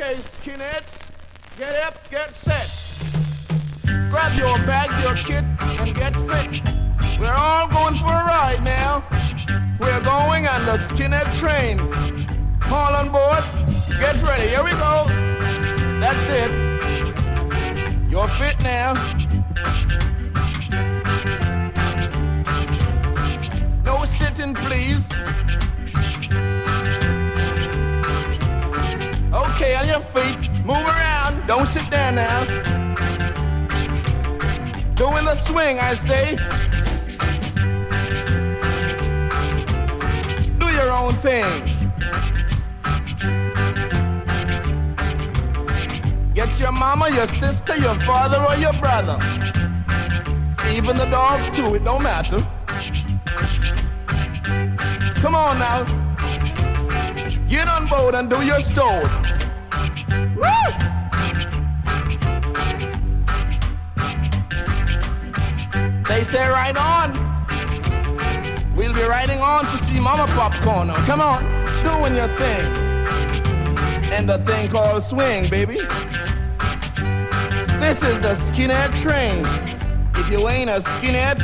Okay, skinheads, get up, get set. Grab your bag, your kit, and get fit. We're all going for a ride now. We're going on the skinhead train. All on board, get ready, here we go. That's it. You're fit now. No sitting, please. Okay, on your feet, move around, don't sit down now. Doing the swing, I say. Do your own thing. Get your mama, your sister, your father, or your brother. Even the dogs too, it don't matter. Come on now. Get on board and do your stove. Woo! They say right on. We'll be riding on to see Mama Popcorn. Come on, doing your thing. And the thing called swing, baby. This is the skinhead train. If you ain't a skinhead,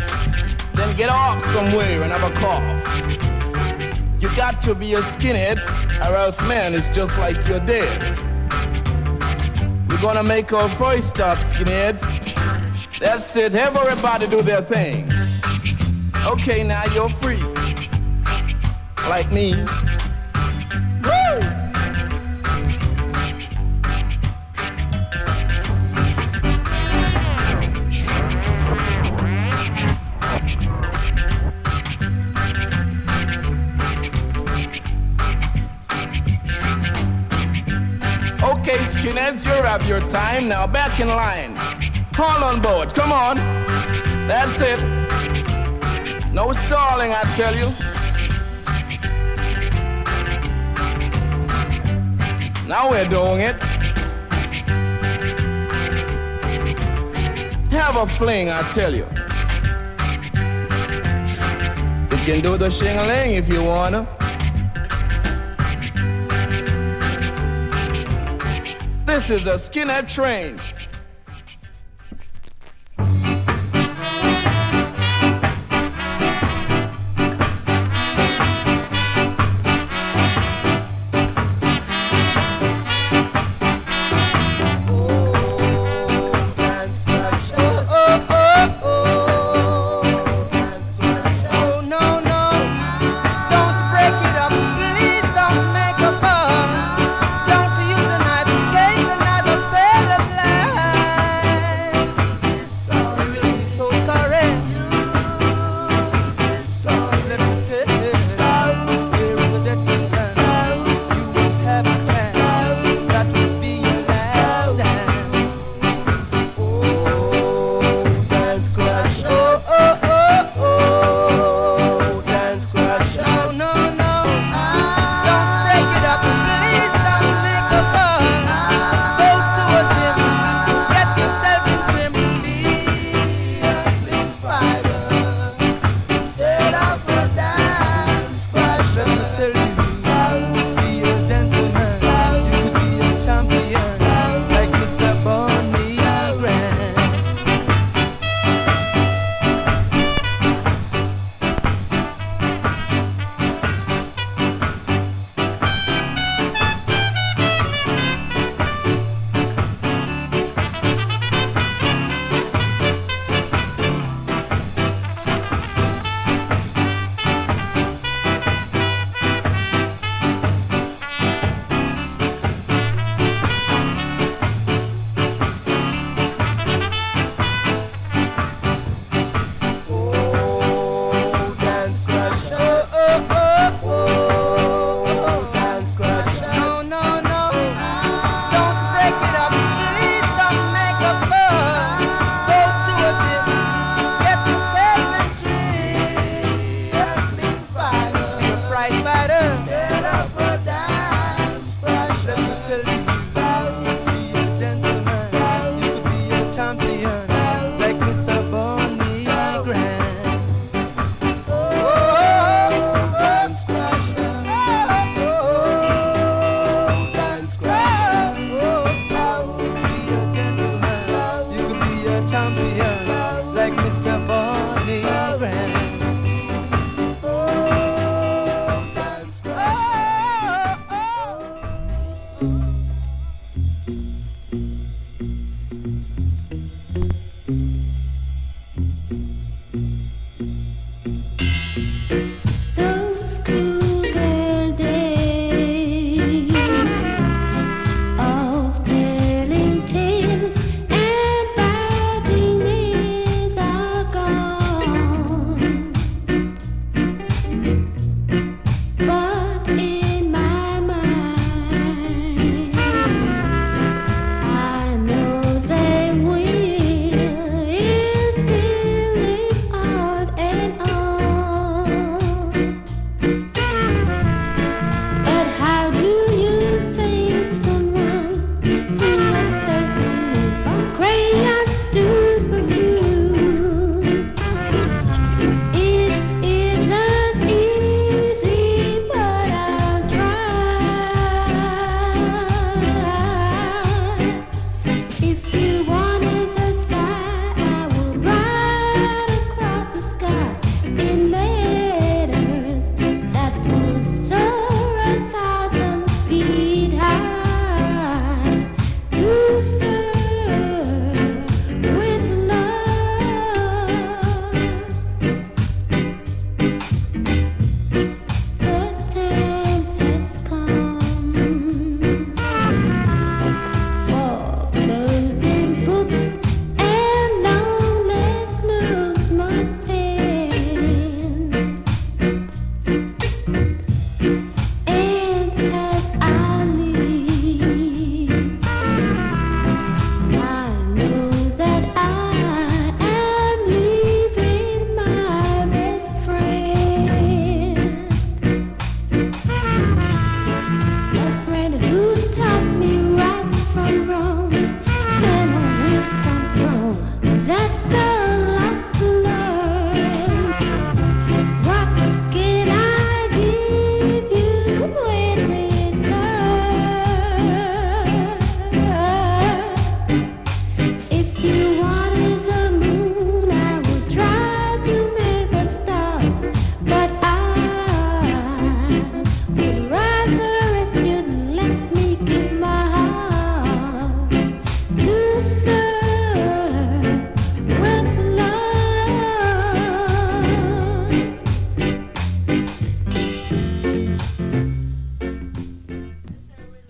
then get off somewhere and have a cough. You got to be a skinhead, or else man, it's just like you're dead. We're gonna make our first stop, skinheads. That's it, everybody do their thing. Okay, now you're free. Like me. Woo! Skinheads, you're up your time, now back in line. All on board, come on. That's it. No stalling, I tell you. Now we're doing it. Have a fling, I tell you. You can do the shing-a-ling if you wanna. This is a skinhead train.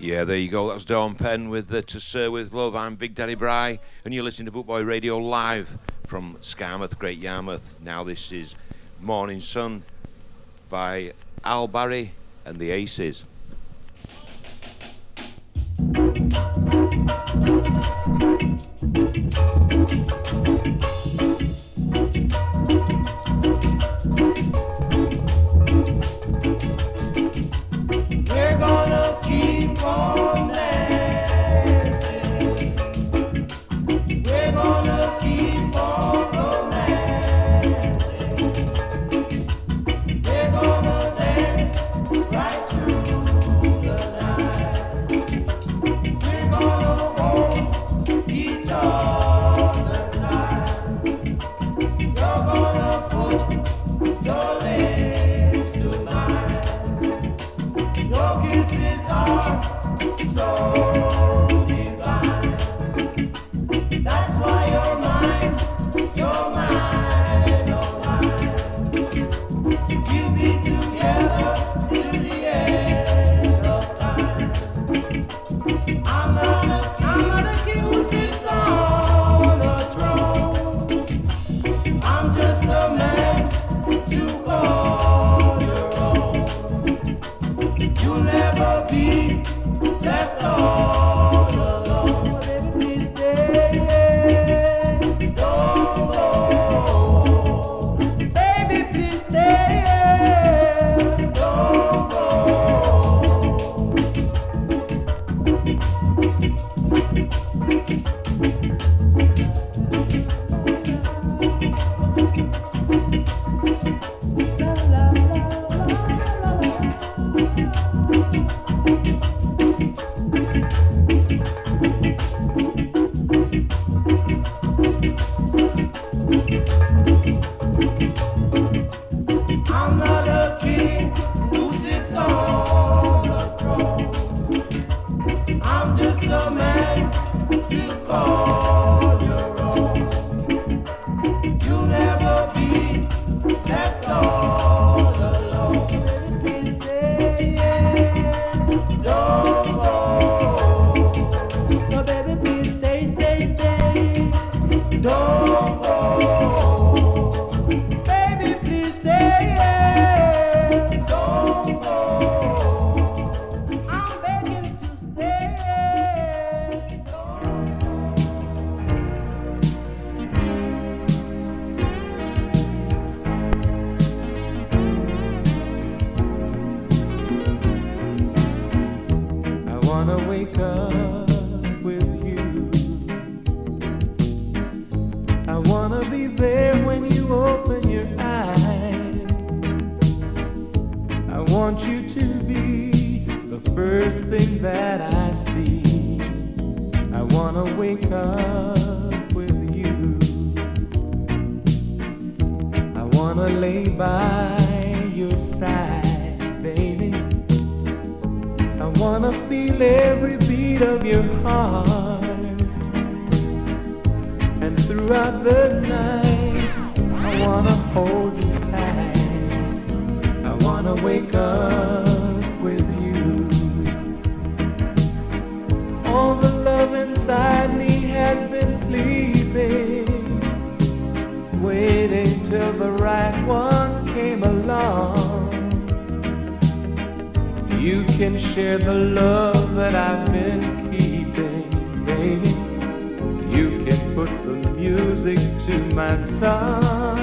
Yeah, there you go. That's Dawn Penn with To Sir With Love. I'm Big Daddy Bryan, and you're listening to Book Boy Radio live from Skarmouth, Great Yarmouth. Now this is Morning Sun by Al Barry and the Aces. We're gonna keep on dancing. We're gonna keep on romancing. We're gonna dance right through the night. We're gonna hold each other tight. You're gonna put your lips to mine. Your kisses are so divine. That's why you're mine, you're mine, oh mine. We'll be together till the end of time. I'm gonna kiss this on a throne. I'm just a man to hold your own. You'll never be left all alone. So baby, please stay, don't go. Baby, please stay, don't go. I'm not a king who sits on a throne. I'm just a man to call your own. You'll never be left all alone. Baby, stay, don't go. So baby, please stay, stay, stay, don't go. Baby, please stay, don't go. I'm begging to stay, don't go. I wanna wake up with you. I wanna be there when you open your eyes. I want you to be the first thing that I see. I wanna wake up with you. I wanna lay by your side, baby. I wanna feel every beat of your heart. And throughout the night, I wanna hold you tight. I wanna wake up with you. All the love inside me has been sleeping, waiting till the right one came along. You can share the love that I've been keeping, baby. You can put the music to my song.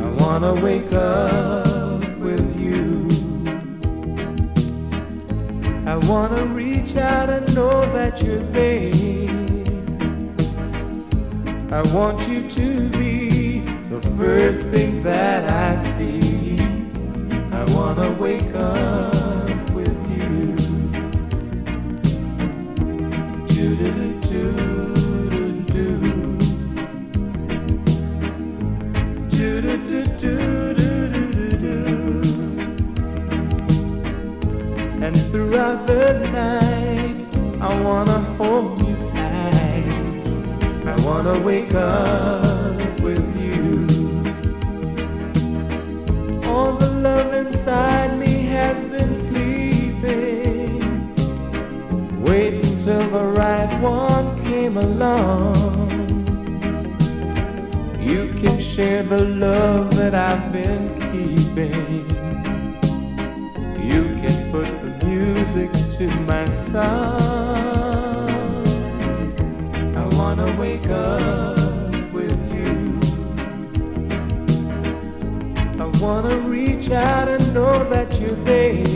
I wanna wake up with you. I wanna reach out and know that you're there. I want you to be the first thing that I see. I wanna wake up with you. Do do do do do do do do do do. And throughout the night, I wanna hold you tight. I wanna wake up with you. All the love inside me has been sleeping, on. You can share the love that I've been keeping. You can put the music to my song. I wanna wake up with you. I wanna reach out and know that you're there.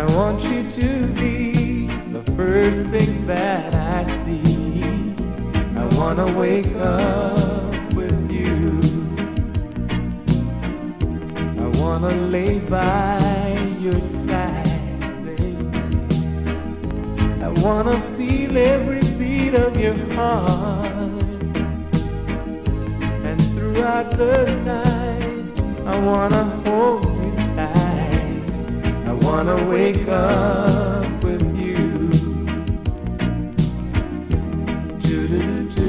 I want you to be the first thing that I see. I wanna wake up with you. I wanna lay by your side, baby. I wanna feel every beat of your heart. And throughout the night, I wanna hold you. I wanna wake up with you. Do do do do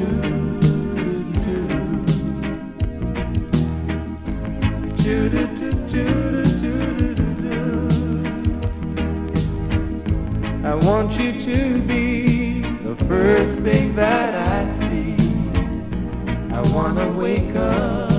do do do do do do. I want you to be the first thing that I see. I wanna wake up.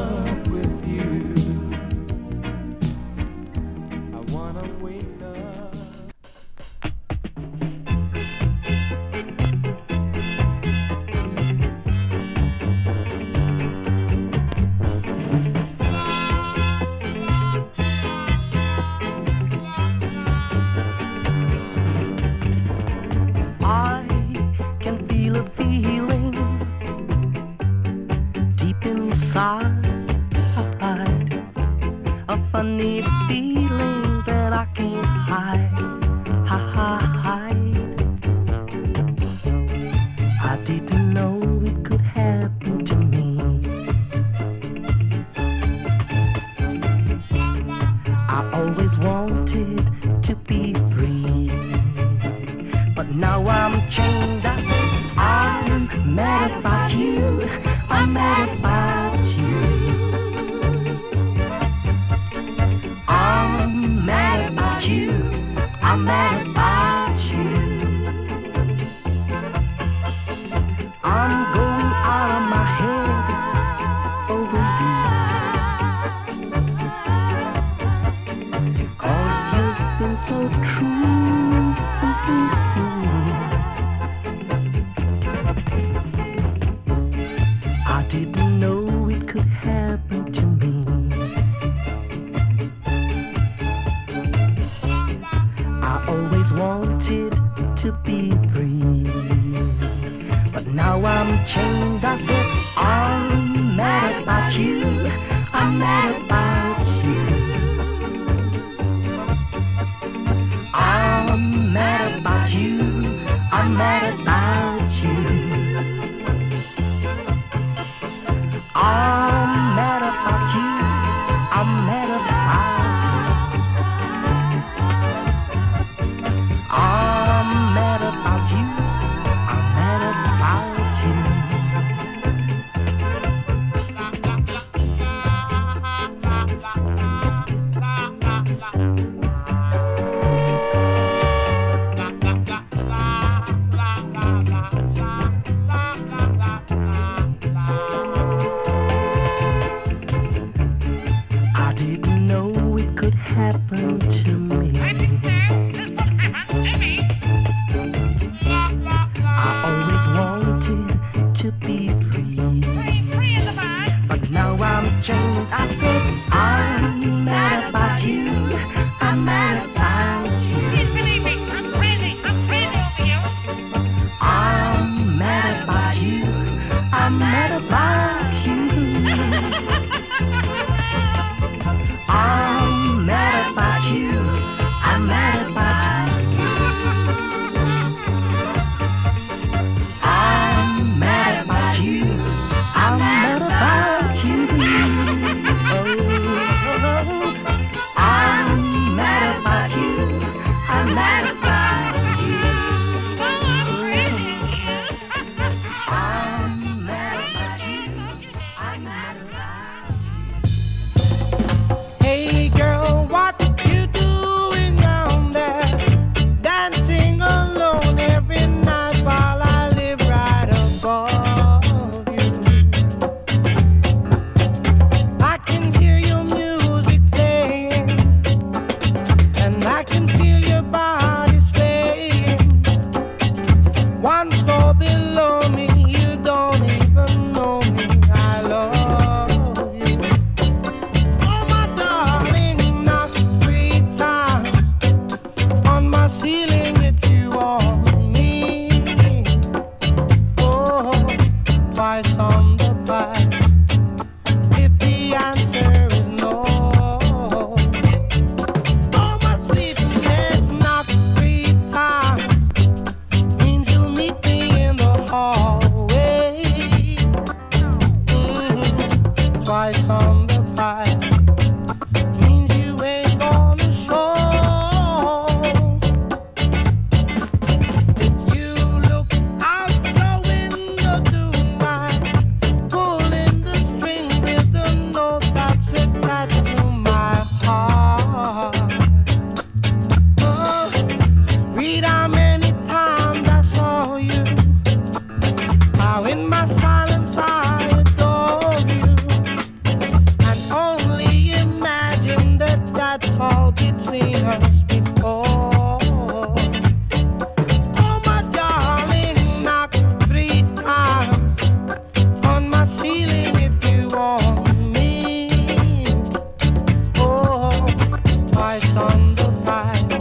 voice on the mind.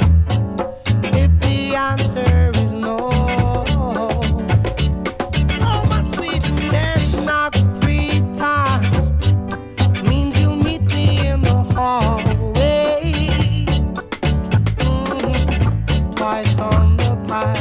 If the answer is no, oh my sweet daddy, knock three times, means you'll meet me in the hallway. Twice on the pie.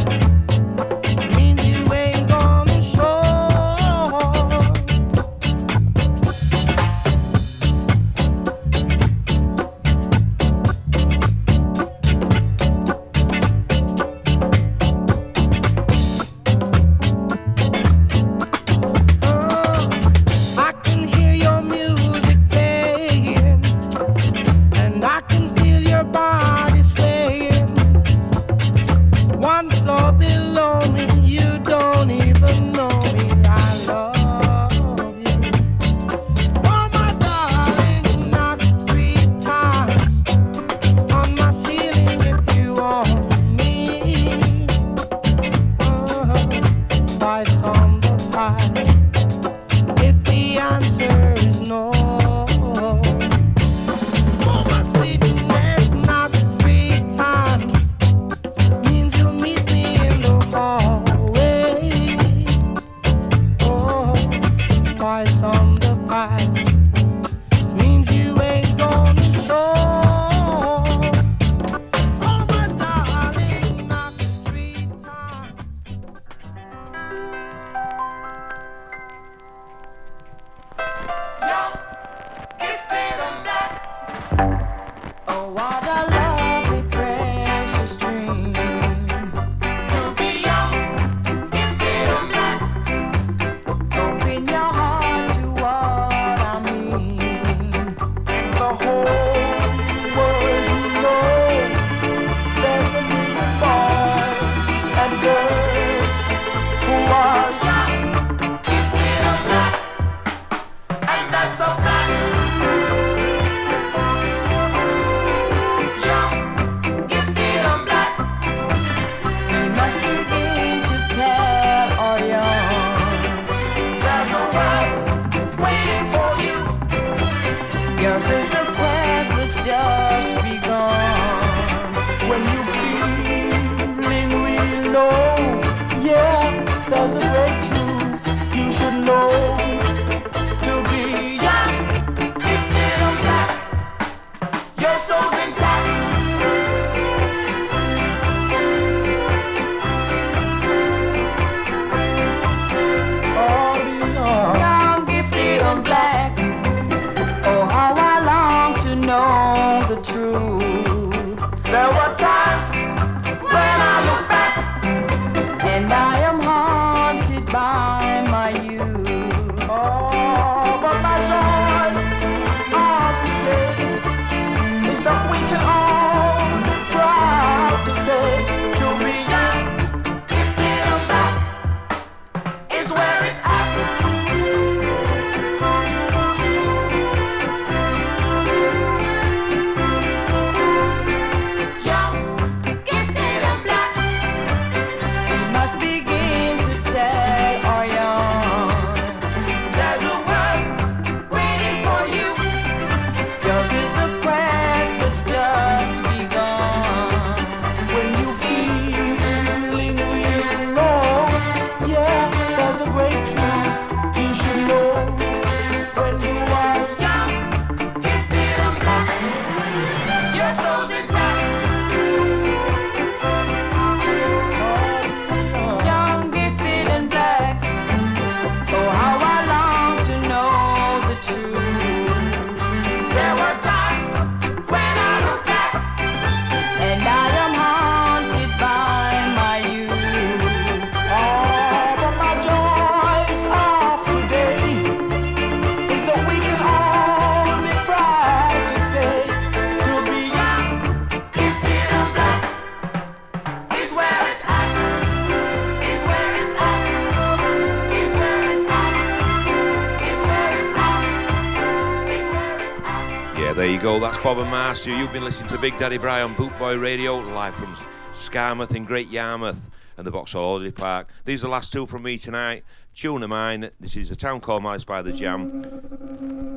That's Bob and Marcia. You've been listening to Big Daddy Bryan on Book Boy Radio, live from Skarmouth in Great Yarmouth and the Box Holiday Park. These are the last two from me tonight. Tune of mine. This is A Town Called Malice by the Jam.